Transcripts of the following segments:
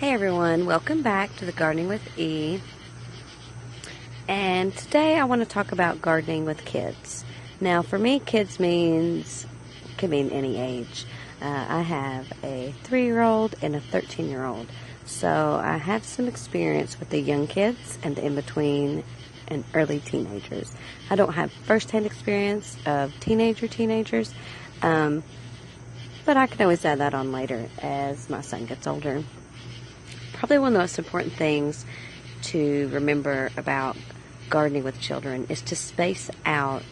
Hey everyone, welcome back to the Gardening with E. And today I want to talk about gardening with kids. Now for me, kids can mean any age. I have a 3-year-old and a 13-year-old. So I have some experience with the young kids and the in-between and early teenagers. I don't have first-hand experience of teenagers, but I can always add that on later as my son gets older. Probably one of the most important things to remember about gardening with children is to space out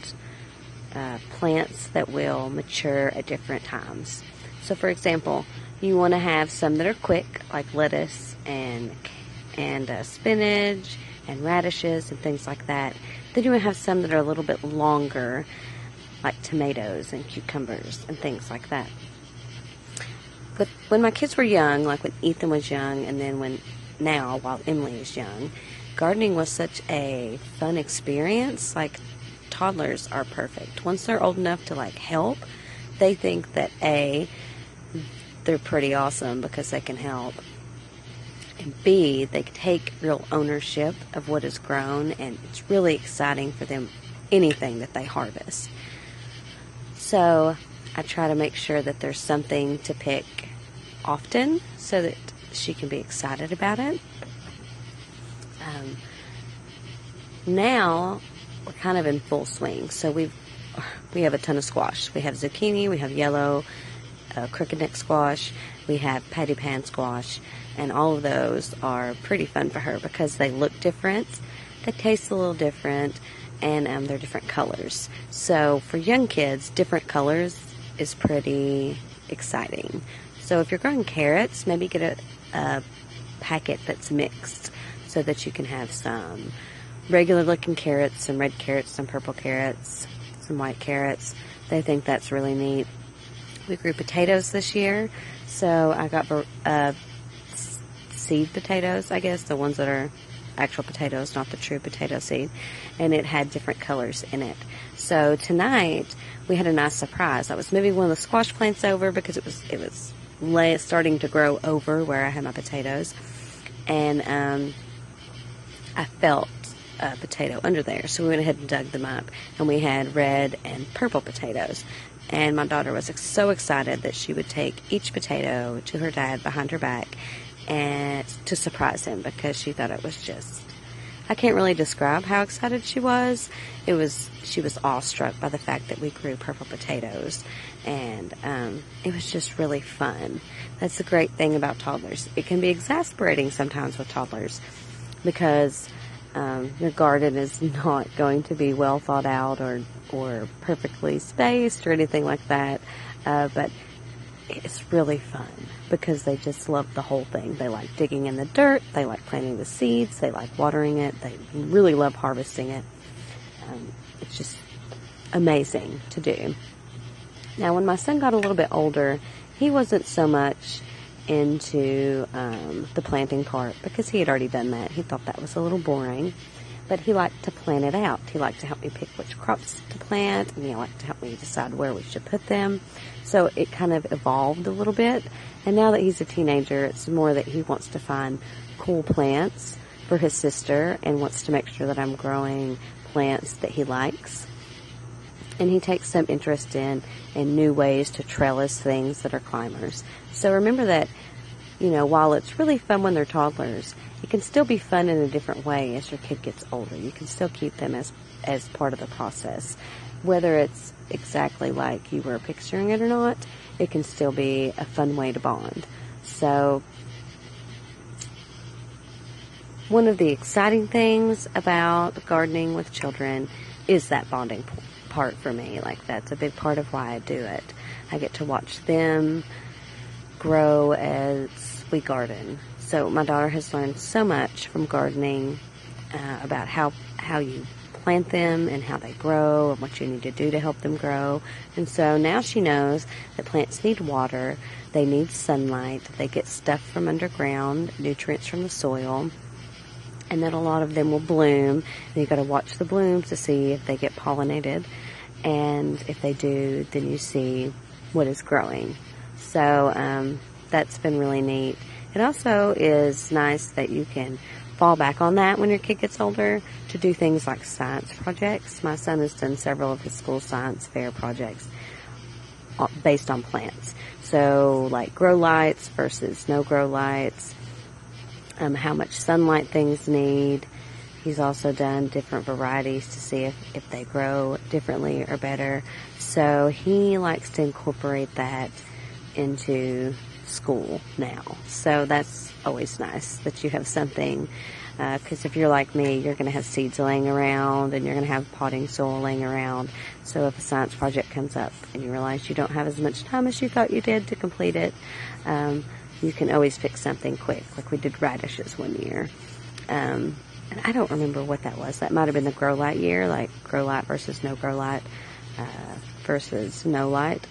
plants that will mature at different times. So for example, you want to have some that are quick, like lettuce and spinach and radishes and things like that. Then you want to have some that are a little bit longer, like tomatoes and cucumbers and things like that. But when my kids were young, like when Ethan was young, and then while Emily is young, gardening was such a fun experience. Like, toddlers are perfect. Once they're old enough to like help, they think that they're pretty awesome because they can help, and B, they take real ownership of what is grown, and it's really exciting for them, anything that they harvest. So I try to make sure that there's something to pick often so that she can be excited about it. Now we're kind of in full swing. So we have a ton of squash. We have zucchini, we have yellow crooked neck squash, we have patty pan squash, and all of those are pretty fun for her because they look different, they taste a little different, and they're different colors. So for young kids, different colors is pretty exciting. So if you're growing carrots, maybe get a packet that's mixed so that you can have some regular looking carrots, some red carrots, some purple carrots, some white carrots. They think that's really neat. We grew potatoes this year, so I got seed potatoes, I guess, the ones that are actual potatoes, not the true potato seed, and it had different colors in it. So tonight we had a nice surprise. I was moving one of the squash plants over because it was starting to grow over where I had my potatoes, and I felt a potato under there, so we went ahead and dug them up, and we had red and purple potatoes. And my daughter was so excited that she would take each potato to her dad behind her back and to surprise him, because she thought it was just, I can't really describe how excited she was. She was awestruck by the fact that we grew purple potatoes, and it was just really fun. That's the great thing about toddlers. It can be exasperating sometimes with toddlers because your garden is not going to be well thought out or perfectly spaced or anything like that, but it's really fun because they just love the whole thing. They like digging in the dirt, they like planting the seeds, they like watering it, they really love harvesting it. It's just amazing to do. Now when my son got a little bit older, he wasn't so much into the planting part because he had already done that. He thought that was a little boring, but he liked to plan it out. He liked to help me pick which crops to plant, and he liked to help me decide where we should put them. So it kind of evolved a little bit. And now that he's a teenager, it's more that he wants to find cool plants for his sister and wants to make sure that I'm growing plants that he likes. And he takes some interest in new ways to trellis things that are climbers. So remember that, you know, while it's really fun when they're toddlers, it can still be fun in a different way as your kid gets older. You can still keep them as part of the process. Whether it's exactly like you were picturing it or not, it can still be a fun way to bond. So one of the exciting things about gardening with children is that bonding part for me. Like, that's a big part of why I do it. I get to watch them grow as we garden. So my daughter has learned so much from gardening about how you plant them and how they grow and what you need to do to help them grow. And so now she knows that plants need water, they need sunlight, they get stuff from underground, nutrients from the soil, and that a lot of them will bloom, and you got to watch the blooms to see if they get pollinated, and if they do, then you see what is growing. So that's been really neat. It also is nice that you can fall back on that when your kid gets older to do things like science projects. My son has done several of his school science fair projects based on plants. So like grow lights versus no grow lights, how much sunlight things need. He's also done different varieties to see if they grow differently or better. So he likes to incorporate that into school now. So that's always nice that you have something, because if you're like me, you're going to have seeds laying around and you're going to have potting soil laying around. So if a science project comes up and you realize you don't have as much time as you thought you did to complete it, you can always fix something quick. Like we did radishes one year. And I don't remember what that was. That might have been the grow light year, like grow light versus no grow light versus no light.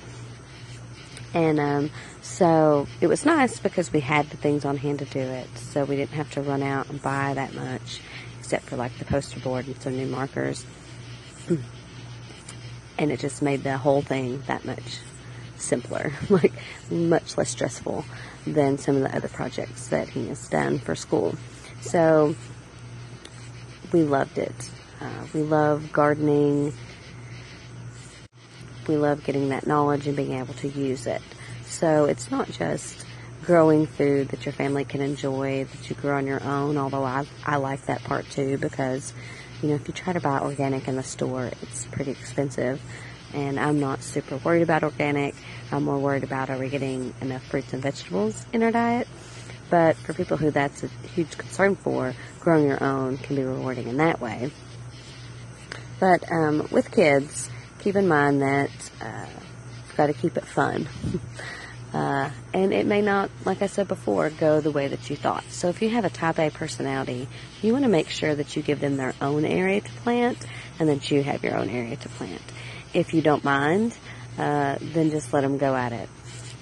And so it was nice because we had the things on hand to do it. So we didn't have to run out and buy that much, except for like the poster board and some new markers. And it just made the whole thing that much simpler, like much less stressful than some of the other projects that he has done for school. So we loved it. We love gardening. We love getting that knowledge and being able to use it. So it's not just growing food that your family can enjoy, that you grow on your own, although I like that part too, because, you know, if you try to buy organic in the store, it's pretty expensive. And I'm not super worried about organic. I'm more worried about, are we getting enough fruits and vegetables in our diet? But for people who that's a huge concern for, growing your own can be rewarding in that way. But with kids, keep in mind that you've got to keep it fun. And it may not, like I said before, go the way that you thought. So if you have a type A personality, you want to make sure that you give them their own area to plant and that you have your own area to plant. If you don't mind, then just let them go at it.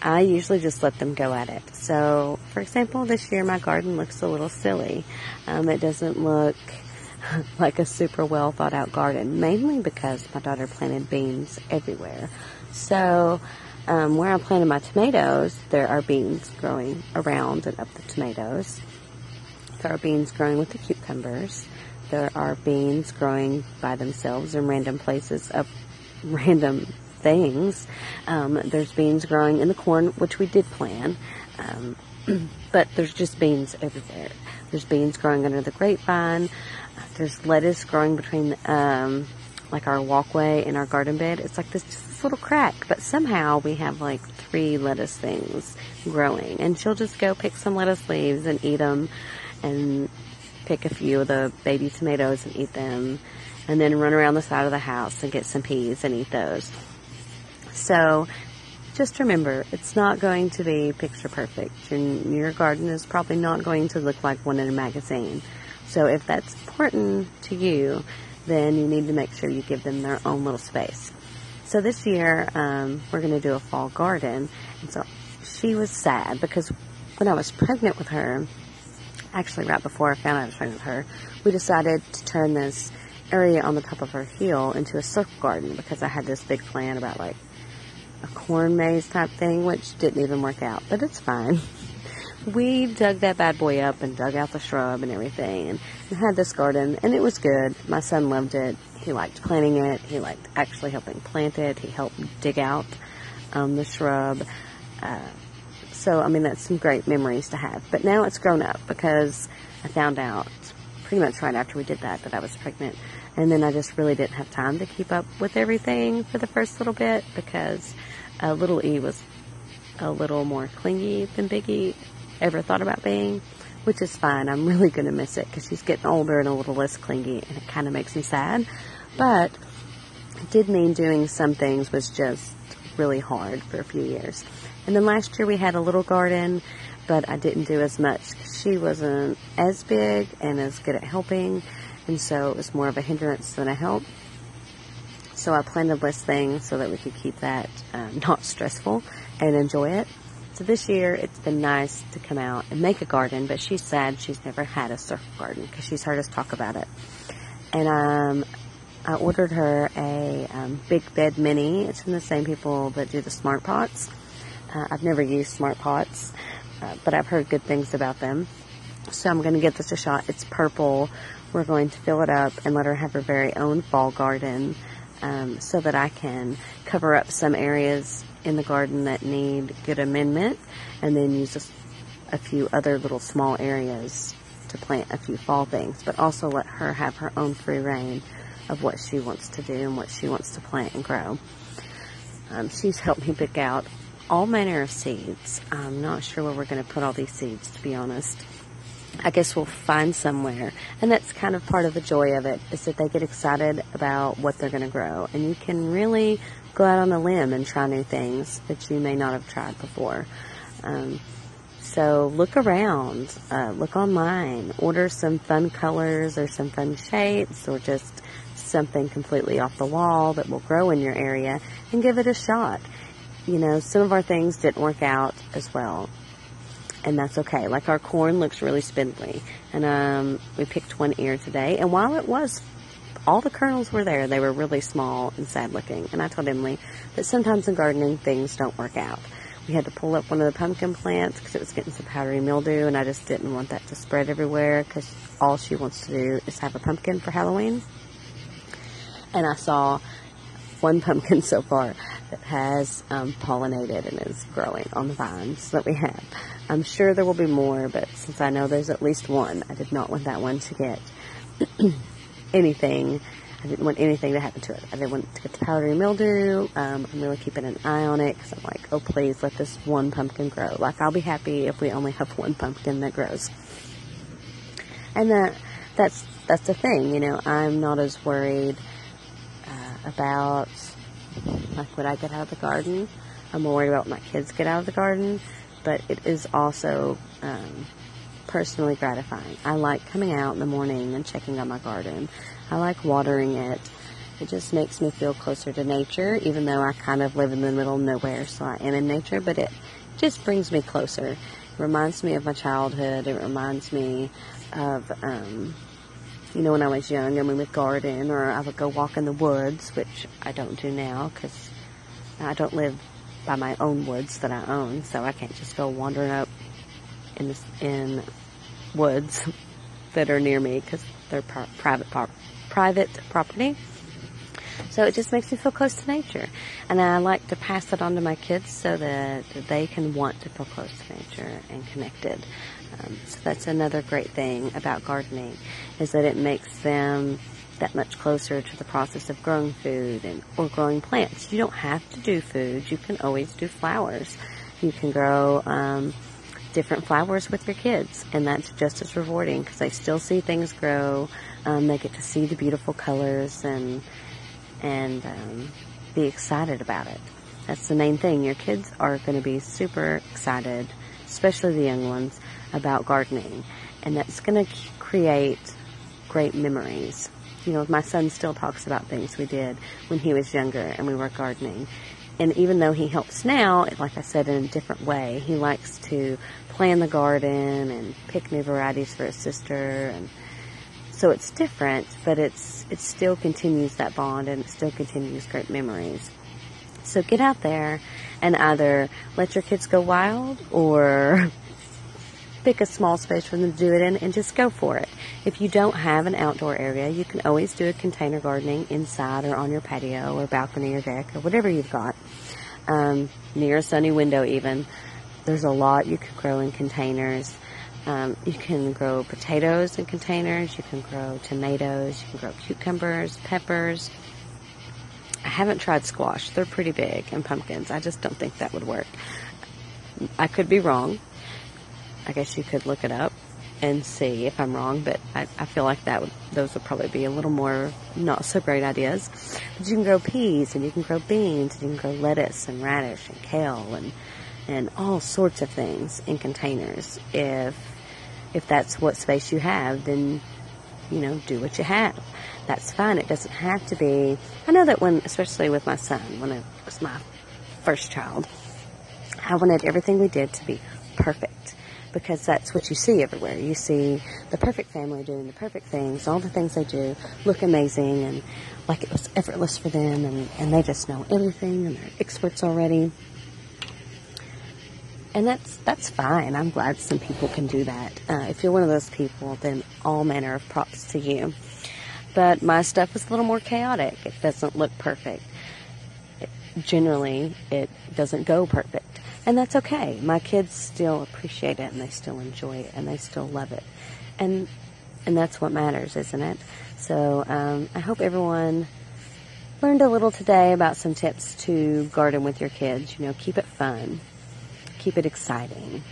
I usually just let them go at it. So, for example, this year my garden looks a little silly. It doesn't look like a super well thought out garden, mainly because my daughter planted beans everywhere. So, where I planted my tomatoes, there are beans growing around and up the tomatoes. There are beans growing with the cucumbers. There are beans growing by themselves in random places up random things. There's beans growing in the corn, which we did plan, but there's just beans everywhere. There's beans growing under the grapevine. There's lettuce growing between like our walkway and our garden bed. It's like this little crack, but somehow we have like 3 lettuce things growing, and she'll just go pick some lettuce leaves and eat them, and pick a few of the baby tomatoes and eat them, and then run around the side of the house and get some peas and eat those. So just remember, it's not going to be picture perfect. Your garden is probably not going to look like one in a magazine. So if that's important to you, then you need to make sure you give them their own little space. So this year, we're going to do a fall garden. And so she was sad because when I was pregnant with her, actually right before I found out I was pregnant with her, we decided to turn this area on the top of her hill into a circle garden because I had this big plan about like a corn maze type thing, which didn't even work out, but it's fine. We dug that bad boy up and dug out the shrub and everything, and had this garden, and it was good. My son loved it. He liked planting it. He liked actually helping plant it. He helped dig out the shrub. So, I mean, that's some great memories to have. But now it's grown up because I found out pretty much right after we did that I was pregnant. And then I just really didn't have time to keep up with everything for the first little bit because little E was a little more clingy than Big E ever thought about being, which is fine. I'm really going to miss it because she's getting older and a little less clingy, and it kind of makes me sad. But it did mean doing some things was just really hard for a few years. And then last year we had a little garden, but I didn't do as much. She wasn't as big and as good at helping, and so it was more of a hindrance than a help. So I planted less things so that we could keep that not stressful and enjoy it. So this year it's been nice to come out and make a garden, but she's sad she's never had a circle garden because she's heard us talk about it. And I ordered her a Big Bed Mini. It's from the same people that do the Smart Pots. I've never used Smart Pots. but I've heard good things about them. So I'm going to give this a shot. It's purple. We're going to fill it up and let her have her very own fall garden, so that I can cover up some areas in the garden that need good amendment, and then use a few other little small areas to plant a few fall things, but also let her have her own free reign of what she wants to do and what she wants to plant and grow. She's helped me pick out all manner of seeds. I'm not sure where we're going to put all these seeds, to be honest. I guess we'll find somewhere, and that's kind of part of the joy of it, is that they get excited about what they're going to grow, and you can really go out on a limb and try new things that you may not have tried before. So look around, look online, order some fun colors or some fun shapes, or just something completely off the wall that will grow in your area, and give it a shot. You know, some of our things didn't work out as well, and that's okay. Like our corn looks really spindly, and we picked one ear today, and while it was, all the kernels were there, they were really small and sad looking. And I told Emily that sometimes in gardening things don't work out. We had to pull up one of the pumpkin plants because it was getting some powdery mildew, and I just didn't want that to spread everywhere, because all she wants to do is have a pumpkin for Halloween. And I saw one pumpkin so far that has pollinated and is growing on the vines that we have. I'm sure there will be more, but since I know there's at least one, I did not want that one to get anything. I didn't want anything to happen to it. I didn't want it to get the powdery mildew. I'm really keeping an eye on it, because I'm like, oh, please let this one pumpkin grow. Like, I'll be happy if we only have one pumpkin that grows. And that's the thing, you know. I'm not as worried about, like, what I get out of the garden. I'm more worried about what my kids get out of the garden. But it is also personally gratifying. I like coming out in the morning and checking out my garden. I like watering it. It just makes me feel closer to nature, even though I kind of live in the middle of nowhere, so I am in nature, but it just brings me closer. It reminds me of my childhood. It reminds me of, you know, when I was young and we would garden, or I would go walk in the woods, which I don't do now because I don't live by my own woods that I own, so I can't just go wandering up in woods that are near me because they're private property. So it just makes me feel close to nature, and I like to pass it on to my kids so that they can want to feel close to nature and connected. So that's another great thing about gardening, is that it makes them that much closer to the process of growing food or growing plants. You don't have to do food. You can always do flowers. You can grow different flowers with your kids, and that's just as rewarding because they still see things grow. They get to see the beautiful colors and be excited about it. That's the main thing. Your kids are going to be super excited, especially the young ones, about gardening, and that's going to create great memories. You know, my son still talks about things we did when he was younger and we were gardening. And even though he helps now, like I said, in a different way, he likes to plan the garden and pick new varieties for his sister. And so it's different, but it still continues that bond, and it still continues great memories. So get out there and either let your kids go wild, or pick a small space for them to do it in and just go for it. If you don't have an outdoor area, you can always do a container gardening inside, or on your patio or balcony or deck or whatever you've got. Near a sunny window even. There's a lot you can grow in containers. You can grow potatoes in containers. You can grow tomatoes. You can grow cucumbers, peppers. I haven't tried squash. They're pretty big, and pumpkins. I just don't think that would work. I could be wrong. I guess you could look it up and see if I'm wrong, but I feel like those would probably be a little more not so great ideas. But you can grow peas, and you can grow beans, and you can grow lettuce and radish and kale and all sorts of things in containers. If that's what space you have, then, you know, do what you have. That's fine. It doesn't have to be. I know that when, especially with my son, when it was my first child, I wanted everything we did to be perfect, because that's what you see everywhere. You see the perfect family doing the perfect things. All the things they do look amazing, and like it was effortless for them, and they just know everything, and they're experts already. And that's fine. I'm glad some people can do that. If you're one of those people, then all manner of props to you. But my stuff is a little more chaotic. It doesn't look perfect. Generally, it doesn't go perfect. And that's okay. My kids still appreciate it, and they still enjoy it, and they still love it. And that's what matters, isn't it? So I hope everyone learned a little today about some tips to garden with your kids. You know, keep it fun. Keep it exciting.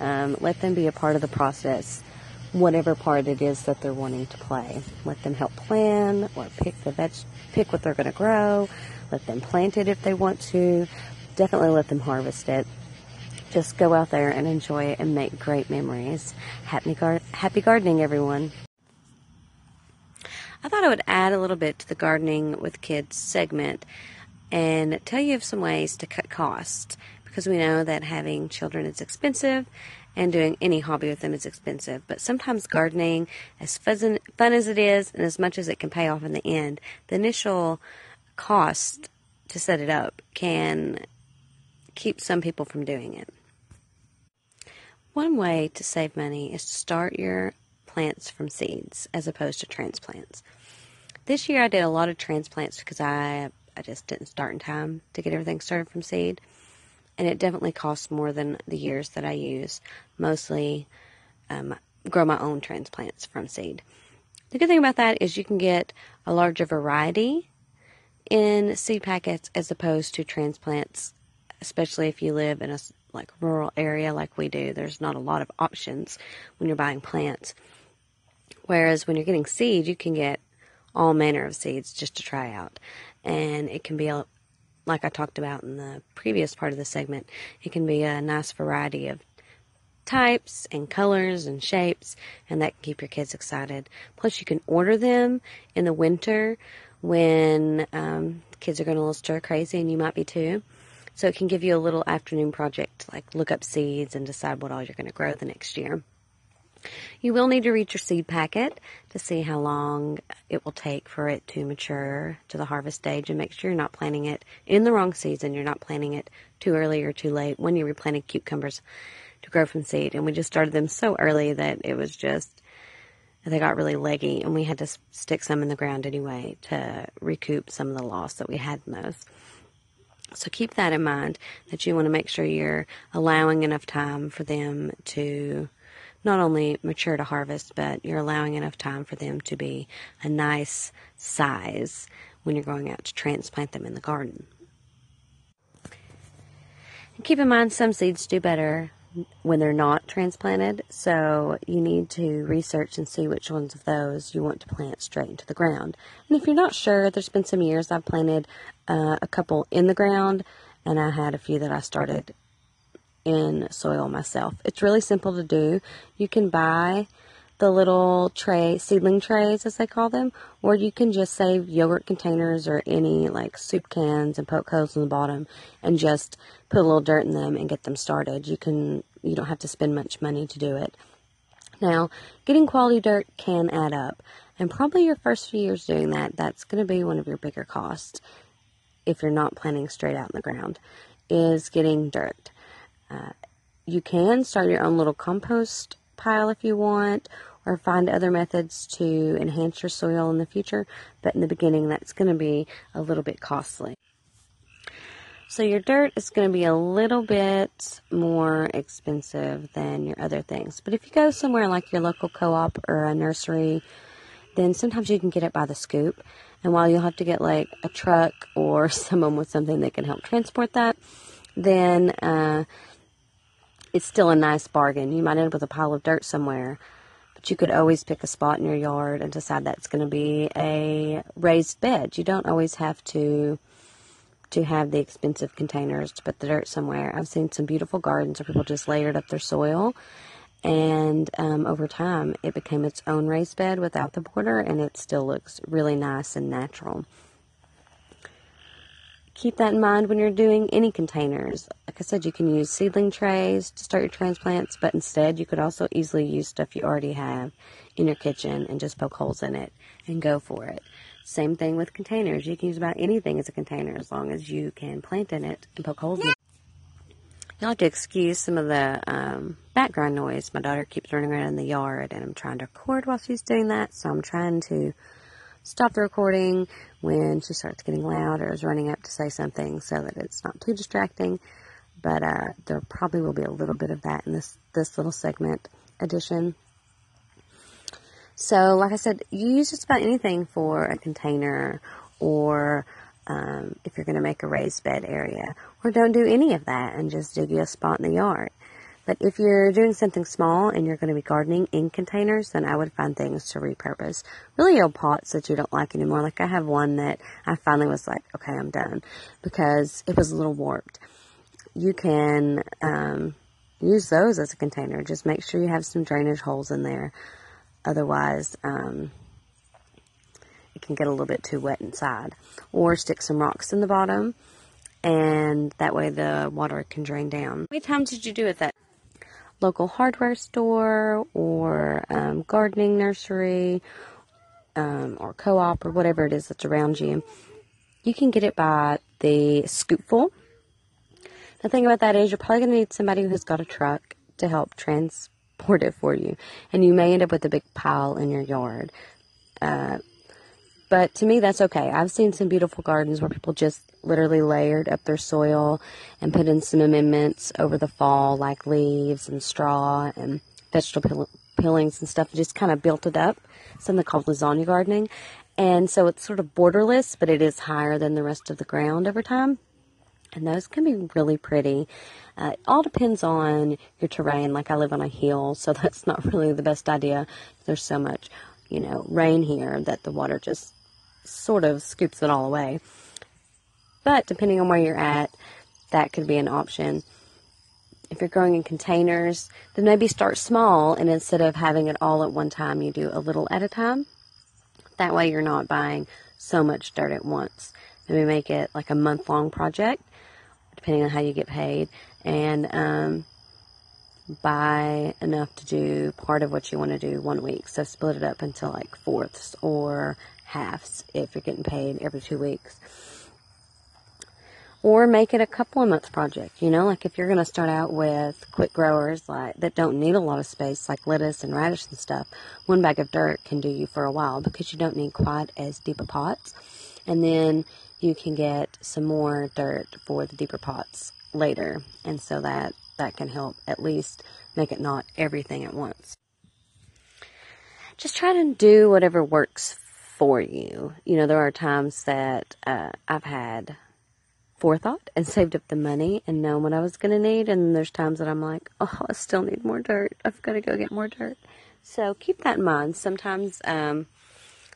Let them be a part of the process, whatever part it is that they're wanting to play. Let them help plan or pick what they're going to grow. Let them plant it if they want to. Definitely let them harvest it. Just go out there and enjoy it and make great memories. Happy gardening, everyone. I thought I would add a little bit to the gardening with kids segment and tell you of some ways to cut costs, because we know that having children is expensive and doing any hobby with them is expensive. But sometimes gardening, as fun as it is and as much as it can pay off in the end, the initial cost to set it up can keep some people from doing it. One way to save money is to start your plants from seeds as opposed to transplants. This year I did a lot of transplants because I just didn't start in time to get everything started from seed. And it definitely costs more than the years that I use. Mostly grow my own transplants from seed. The good thing about that is you can get a larger variety in seed packets as opposed to transplants, especially if you live in a rural area like we do. There's not a lot of options when you're buying plants. Whereas when you're getting seed, you can get all manner of seeds just to try out. And it can be a like I talked about in the previous part of the segment, it can be a nice variety of types and colors and shapes, and that can keep your kids excited. Plus, you can order them in the winter when kids are going a little stir crazy, and you might be too. So it can give you a little afternoon project, like look up seeds and decide what all you're going to grow the next year. You will need to read your seed packet to see how long it will take for it to mature to the harvest stage, and make sure you're not planting it in the wrong season. You're not planting it too early or too late. When you replanted cucumbers to grow from seed, and we just started them so early that it was just, they got really leggy, and we had to stick some in the ground anyway to recoup some of the loss that we had in those. So keep that in mind, that you want to make sure you're allowing enough time for them to not only mature to harvest, but you're allowing enough time for them to be a nice size when you're going out to transplant them in the garden. And keep in mind, some seeds do better when they're not transplanted, so you need to research and see which ones of those you want to plant straight into the ground. And if you're not sure, there's been some years I've planted a couple in the ground, and I had a few that I started in soil myself. It's really simple to do. You can buy the little tray, seedling trays as they call them, or you can just save yogurt containers or any soup cans and poke holes in the bottom and just put a little dirt in them and get them started. You don't have to spend much money to do it. Now, getting quality dirt can add up, and probably your first few years doing that, that's going to be one of your bigger costs if you're not planting straight out in the ground, is getting dirt. You can start your own little compost pile if you want, or find other methods to enhance your soil in the future, but in the beginning that's going to be a little bit costly. So your dirt is going to be a little bit more expensive than your other things. But if you go somewhere like your local co-op or a nursery, then sometimes you can get it by the scoop. And while you'll have to get a truck or someone with something that can help transport that, then it's still a nice bargain. You might end up with a pile of dirt somewhere, but you could always pick a spot in your yard and decide that's going to be a raised bed. You don't always have to have the expensive containers to put the dirt somewhere. I've seen some beautiful gardens where people just layered up their soil, and over time it became its own raised bed without the border, and it still looks really nice and natural. Keep that in mind when you're doing any containers. Like I said, you can use seedling trays to start your transplants, but instead you could also easily use stuff you already have in your kitchen and just poke holes in it and go for it. Same thing with containers. You can use about anything as a container as long as you can plant in it and poke holes in it. You'll have to excuse some of the background noise. My daughter keeps running around in the yard, and I'm trying to record while she's doing that, so I'm trying to stop the recording when she starts getting loud or is running up to say something so that it's not too distracting. But there probably will be a little bit of that in this little segment edition. So, like I said, you use just about anything for a container, or if you're going to make a raised bed area, or don't do any of that and just dig you a spot in the yard. But if you're doing something small and you're going to be gardening in containers, then I would find things to repurpose. Really old pots that you don't like anymore. Like I have one that I finally was like, okay, I'm done, because it was a little warped. You can use those as a container. Just make sure you have some drainage holes in there. Otherwise, it can get a little bit too wet inside. Or stick some rocks in the bottom, and that way the water can drain down. How many times did you do it? That local hardware store, or gardening nursery, or co-op, or whatever it is that's around you. You can get it by the scoopful. The thing about that is you're probably going to need somebody who's got a truck to help transport it for you. And you may end up with a big pile in your yard. But to me, that's okay. I've seen some beautiful gardens where people just literally layered up their soil and put in some amendments over the fall, like leaves and straw and vegetable peelings and stuff. Just kind of built it up. Something called lasagna gardening. And so it's sort of borderless, but it is higher than the rest of the ground over time. And those can be really pretty. It all depends on your terrain. Like I live on a hill, so that's not really the best idea. There's so much, you know, rain here that the water just sort of scoops it all away. But depending on where you're at, that could be an option. If you're growing in containers, then maybe start small, and instead of having it all at one time, you do a little at a time. That way you're not buying so much dirt at once. Maybe make it like a month-long project, depending on how you get paid, and buy enough to do part of what you want to do one week. So split it up into like fourths or halves if you're getting paid every 2 weeks. Or make it a couple of months project, you know, like if you're going to start out with quick growers like that don't need a lot of space, like lettuce and radish and stuff, one bag of dirt can do you for a while because you don't need quite as deep a pots. And then you can get some more dirt for the deeper pots later. And so that can help at least make it not everything at once. Just try to do whatever works for you. You know, there are times that I've had forethought and saved up the money and known what I was going to need. And there's times that I'm like, oh, I still need more dirt. I've got to go get more dirt. So keep that in mind. Sometimes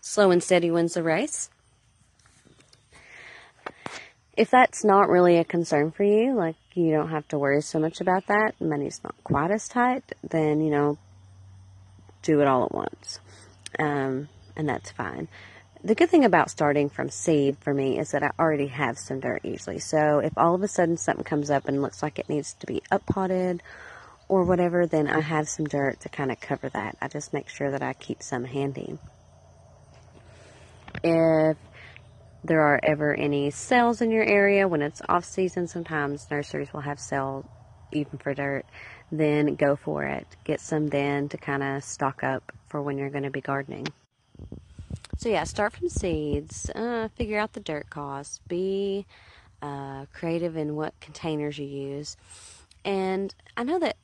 slow and steady wins the race. If that's not really a concern for you, like you don't have to worry so much about that, money's not quite as tight, then, you know, do it all at once. And that's fine. The good thing about starting from seed for me is that I already have some dirt usually. So if all of a sudden something comes up and looks like it needs to be up-potted or whatever, then I have some dirt to kind of cover that. I just make sure that I keep some handy. If there are ever any sales in your area when it's off season, sometimes nurseries will have sales even for dirt, then go for it. Get some then to kind of stock up for when you're going to be gardening. So yeah, start from seeds, figure out the dirt cost, be creative in what containers you use. And I know that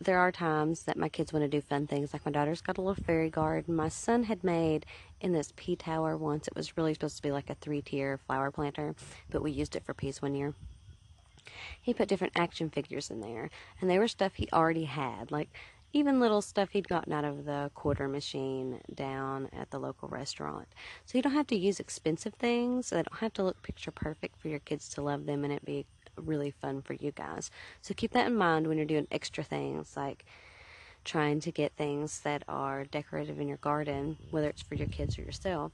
there are times that my kids want to do fun things. Like my daughter's got a little fairy garden. My son had made in this pea tower once. It was really supposed to be like a 3-tier flower planter, but we used it for peas one year. He put different action figures in there, and they were stuff he already had. Like even little stuff he'd gotten out of the quarter machine down at the local restaurant. So you don't have to use expensive things. They don't have to look picture perfect for your kids to love them and it be really fun for you guys. So keep that in mind when you're doing extra things, like trying to get things that are decorative in your garden, whether it's for your kids or yourself.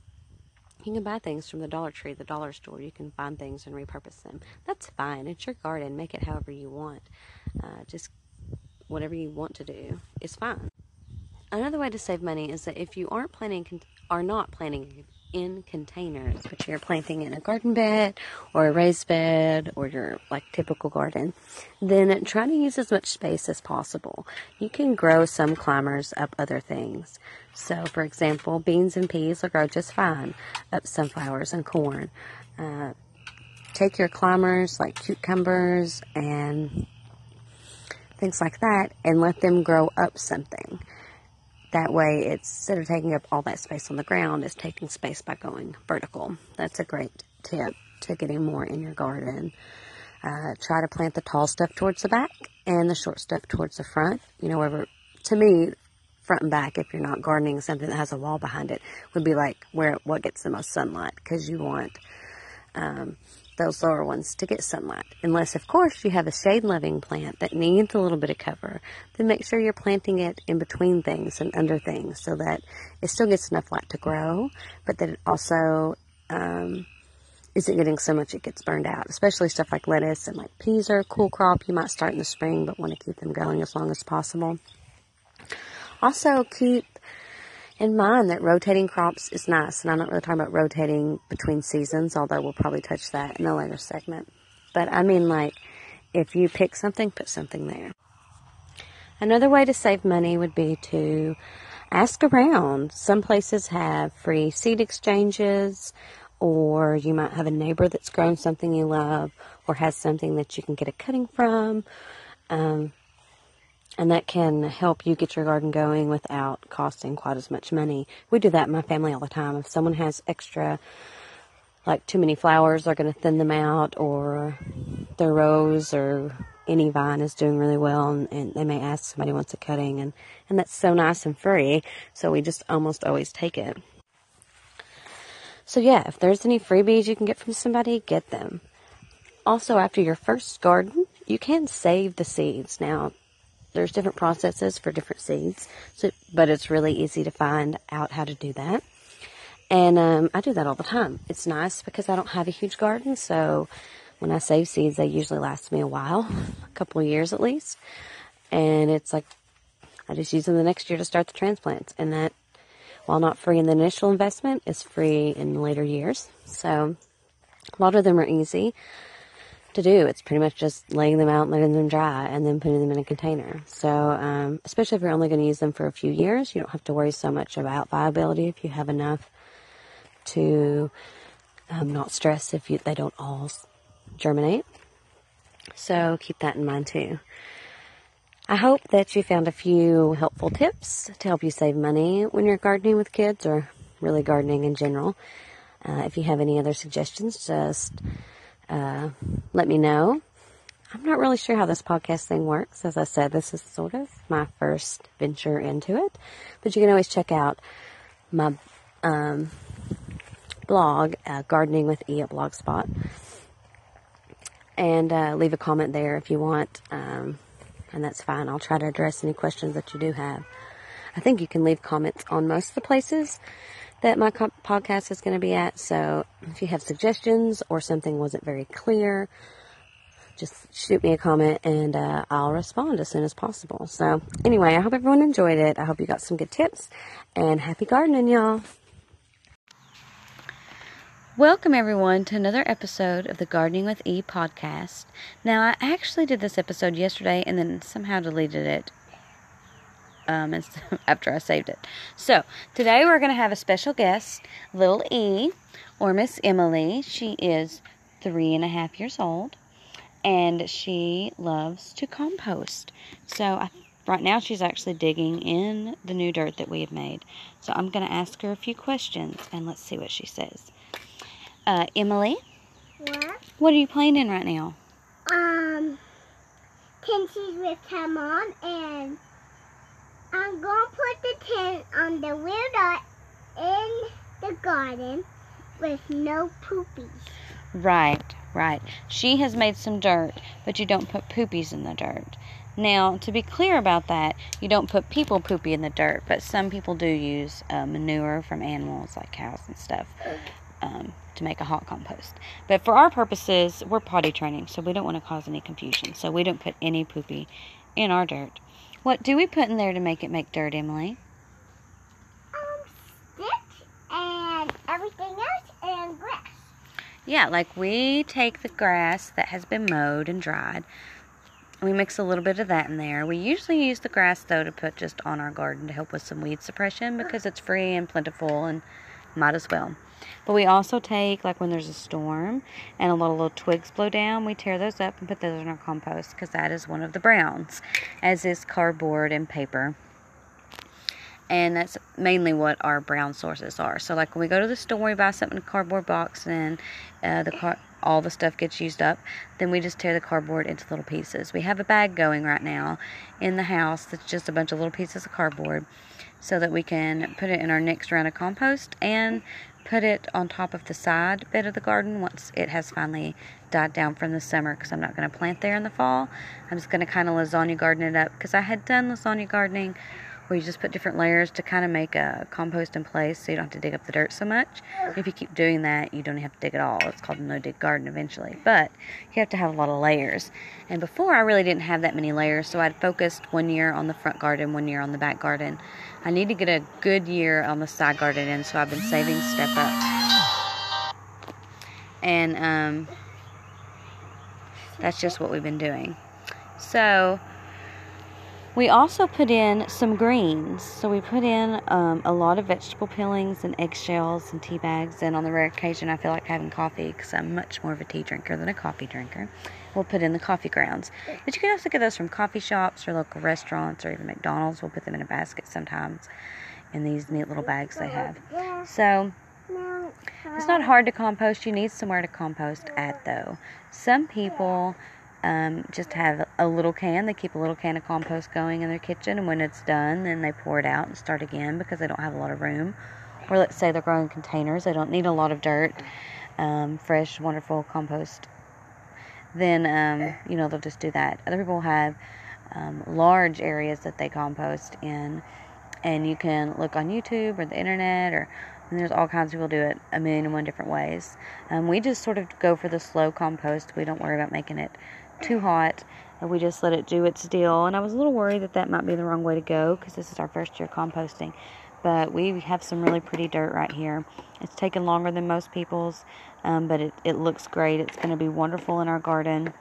You can buy things from the Dollar Tree, the dollar store. You can find things and repurpose them. That's fine. It's your garden. Make it however you want. Just whatever you want to do is fine. Another way to save money is that if you are not planning in containers, which you're planting in a garden bed or a raised bed or your like typical garden, then try to use as much space as possible. You can grow some climbers up other things. So, for example, beans and peas will grow just fine up sunflowers and corn. Take your climbers like cucumbers and things like that and let them grow up something. That way, instead of taking up all that space on the ground, it's taking space by going vertical. That's a great tip to getting more in your garden. Try to plant the tall stuff towards the back and the short stuff towards the front. You know, wherever, to me, front and back, if you're not gardening something that has a wall behind it, would be like where what gets the most sunlight, because you want those lower ones to get sunlight. Unless, of course, you have a shade-loving plant that needs a little bit of cover, then make sure you're planting it in between things and under things so that it still gets enough light to grow, but that it also isn't getting so much it gets burned out, especially stuff like lettuce and like peas are a cool crop. You might start in the spring, but want to keep them going as long as possible. Also, keep in mind that rotating crops is nice, and I'm not really talking about rotating between seasons, although we'll probably touch that in a later segment. But I mean, like, if you pick something, put something there. Another way to save money would be to ask around. Some places have free seed exchanges, or you might have a neighbor that's grown something you love, or has something that you can get a cutting from. And that can help you get your garden going without costing quite as much money. We do that in my family all the time. If someone has extra, like too many flowers, they're going to thin them out, or their rose or any vine is doing really well, and they may ask somebody wants a cutting, and that's so nice and free, so we just almost always take it. So yeah, if there's any freebies you can get from somebody, get them. Also, after your first garden, you can save the seeds. Now, there's different processes for different seeds, so, but it's really easy to find out how to do that. And I do that all the time. It's nice because I don't have a huge garden, so when I save seeds, they usually last me a while, a couple of years at least. And it's like I just use them the next year to start the transplants. And that, while not free in the initial investment, is free in later years. So a lot of them are easy to do. It's pretty much just laying them out and letting them dry and then putting them in a container. So especially if you're only going to use them for a few years, you don't have to worry so much about viability if you have enough to not stress if they don't all germinate. So keep that in mind too. I hope that you found a few helpful tips to help you save money when you're gardening with kids, or really gardening in general. If you have any other suggestions, just let me know. I'm not really sure how this podcast thing works. As I said, this is sort of my first venture into it, but you can always check out my blog, Gardening with E at Blogspot, and leave a comment there if you want, and that's fine. I'll try to address any questions that you do have. I think you can leave comments on most of the places that my podcast is going to be at. So if you have suggestions or something wasn't very clear, just shoot me a comment and I'll respond as soon as possible. So anyway, I hope everyone enjoyed it. I hope you got some good tips, and happy gardening, y'all. Welcome everyone to another episode of the Gardening with E podcast. Now, I actually did this episode yesterday and then somehow deleted it after I saved it. So today we're going to have a special guest, Little E, or Miss Emily. She is 3.5 years old, and she loves to compost. So right now she's actually digging in the new dirt that we have made. So I'm going to ask her a few questions, and let's see what she says. Emily? What are you playing in right now? Pinsies with Tom on, and I'm going to put the tin on the weirdo in the garden with no poopies. Right. She has made some dirt, but you don't put poopies in the dirt. Now, to be clear about that, you don't put people poopy in the dirt, but some people do use manure from animals like cows and stuff to make a hot compost. But for our purposes, we're potty training, so we don't want to cause any confusion. So we don't put any poopy in our dirt. What do we put in there to make it make dirt, Emily? Sticks and everything Yeah, like we take the grass that has been mowed and dried. We mix a little bit of that in there. We usually use the grass, though, to put just on our garden to help with some weed suppression because it's free and plentiful and might as well. But we also take, like when there's a storm and a lot of little twigs blow down, we tear those up and put those in our compost because that is one of the browns, as is cardboard and paper. And that's mainly what our brown sources are. So like when we go to the store, we buy something in a cardboard box and all the stuff gets used up, then we just tear the cardboard into little pieces. We have a bag going right now in the house that's just a bunch of little pieces of cardboard so that we can put it in our next round of compost and put it on top of the side bed of the garden once it has finally died down from the summer, because I'm not going to plant there in the fall. I'm just going to kind of lasagna garden it up, because I had done lasagna gardening where you just put different layers to kind of make a compost in place so you don't have to dig up the dirt so much. If you keep doing that, you don't have to dig at all. It's called a no-dig garden eventually. But you have to have a lot of layers. And before, I really didn't have that many layers, so I'd focused one year on the front garden, one year on the back garden. I need to get a good year on the side garden in, so I've been saving step up. And that's just what we've been doing. So we also put in some greens. So we put in a lot of vegetable peelings and eggshells and tea bags. And on the rare occasion, I feel like having coffee because I'm much more of a tea drinker than a coffee drinker. We'll put in the coffee grounds. But you can also get those from coffee shops or local restaurants or even McDonald's. We'll put them in a basket sometimes in these neat little bags they have. So it's not hard to compost. You need somewhere to compost at, though. Some people just have a little can. They keep a little can of compost going in their kitchen, and when it's done, then they pour it out and start again because they don't have a lot of room. Or let's say they're growing containers. They don't need a lot of dirt, fresh, wonderful compost. Then, they'll just do that. Other people have large areas that they compost in, and you can look on YouTube or the internet and there's all kinds of people do it a million and one different ways. We just sort of go for the slow compost. We don't worry about making it too hot, and we just let it do its deal. And I was a little worried that might be the wrong way to go because this is our first year composting, but we have some really pretty dirt right here. It's taken longer than most people's, but it looks great. It's going to be wonderful in our garden.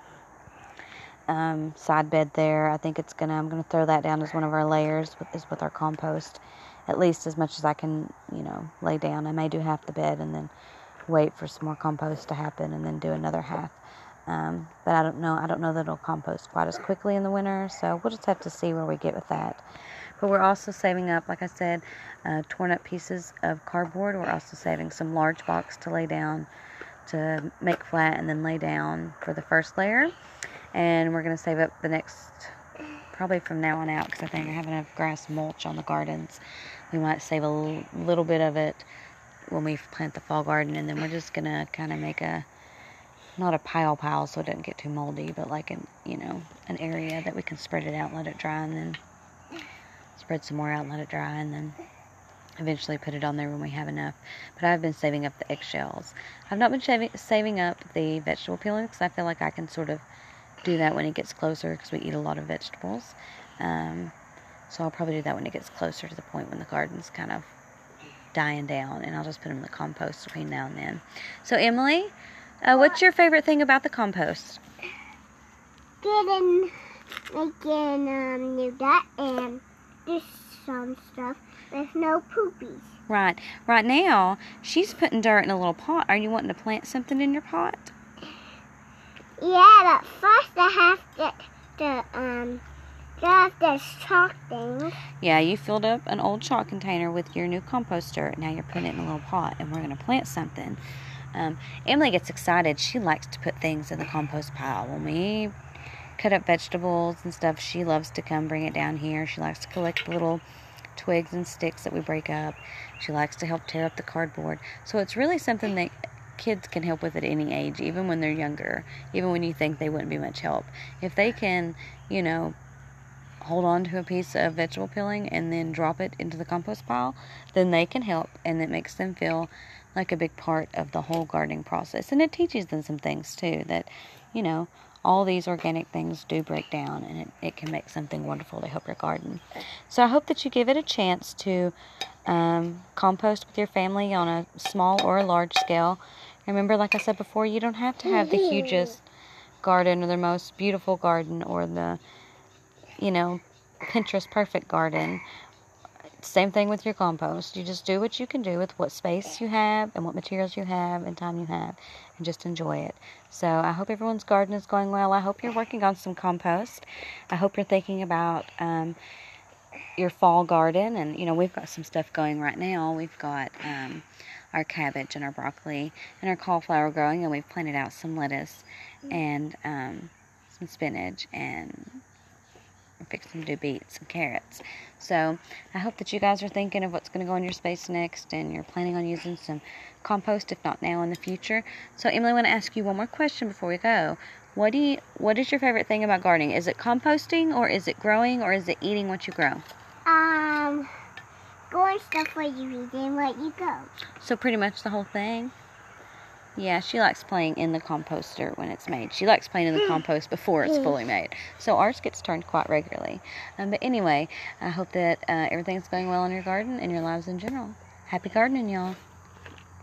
Side bed there, I think I'm going to throw that down as one of our layers with our compost, at least as much as I can, lay down. I may do half the bed and then wait for some more compost to happen and then do another half. But I don't know that it'll compost quite as quickly in the winter, so we'll just have to see where we get with that. But we're also saving up, like I said, torn up pieces of cardboard. We're also saving some large box to lay down, to make flat and then lay down for the first layer. And we're going to save up the next, probably from now on out, because I think I have enough grass mulch on the gardens. We might save a little bit of it when we plant the fall garden, and then we're just going to kind of make not a pile so it doesn't get too moldy, but like an area that we can spread it out and let it dry, and then spread some more out and let it dry, and then eventually put it on there when we have enough. But I've been saving up the eggshells. I've not been saving up the vegetable peelings because I feel like I can sort of do that when it gets closer because we eat a lot of vegetables. So I'll probably do that when it gets closer to the point when the garden's kind of dying down, and I'll just put them in the compost between now and then. So Emily, what's your favorite thing about the compost? Making do that and this some stuff. There's no poopies. Right. Right now, she's putting dirt in a little pot. Are you wanting to plant something in your pot? Yeah, but first I have to grab this chalk thing. Yeah, you filled up an old chalk container with your new composter. Now you're putting it in a little pot, and we're going to plant something. Emily gets excited. She likes to put things in the compost pile. When we cut up vegetables and stuff, she loves to come bring it down here. She likes to collect the little twigs and sticks that we break up. She likes to help tear up the cardboard. So it's really something that kids can help with at any age, even when they're younger, even when you think they wouldn't be much help. If they can, hold on to a piece of vegetable peeling and then drop it into the compost pile, then they can help, and it makes them feel like a big part of the whole gardening process. And it teaches them some things, too, that, all these organic things do break down, and it can make something wonderful to help your garden. So I hope that you give it a chance to compost with your family on a small or a large scale. And remember, like I said before, you don't have to have the hugest garden or the most beautiful garden or the, you know, Pinterest perfect garden. Same thing with your compost. You just do what you can do with what space you have and what materials you have and time you have, and just enjoy it. So I hope everyone's garden is going well. I hope you're working on some compost. I hope you're thinking about your fall garden. And, you know, we've got some stuff going right now. We've got our cabbage and our broccoli and our cauliflower growing, and we've planted out some lettuce and some spinach, and pick some new beets and carrots. So I hope that you guys are thinking of what's going to go in your space next, and you're planning on using some compost, if not now, in the future. So Emily, I want to ask you one more question before we go. What is your favorite thing about gardening? Is it composting, or is it growing, or is it eating what you grow? Growing stuff where you eat and what you grow. So pretty much the whole thing. Yeah, she likes playing in the composter when it's made. She likes playing in the compost before it's fully made. So ours gets turned quite regularly. But anyway, I hope that everything's going well in your garden and your lives in general. Happy gardening, y'all.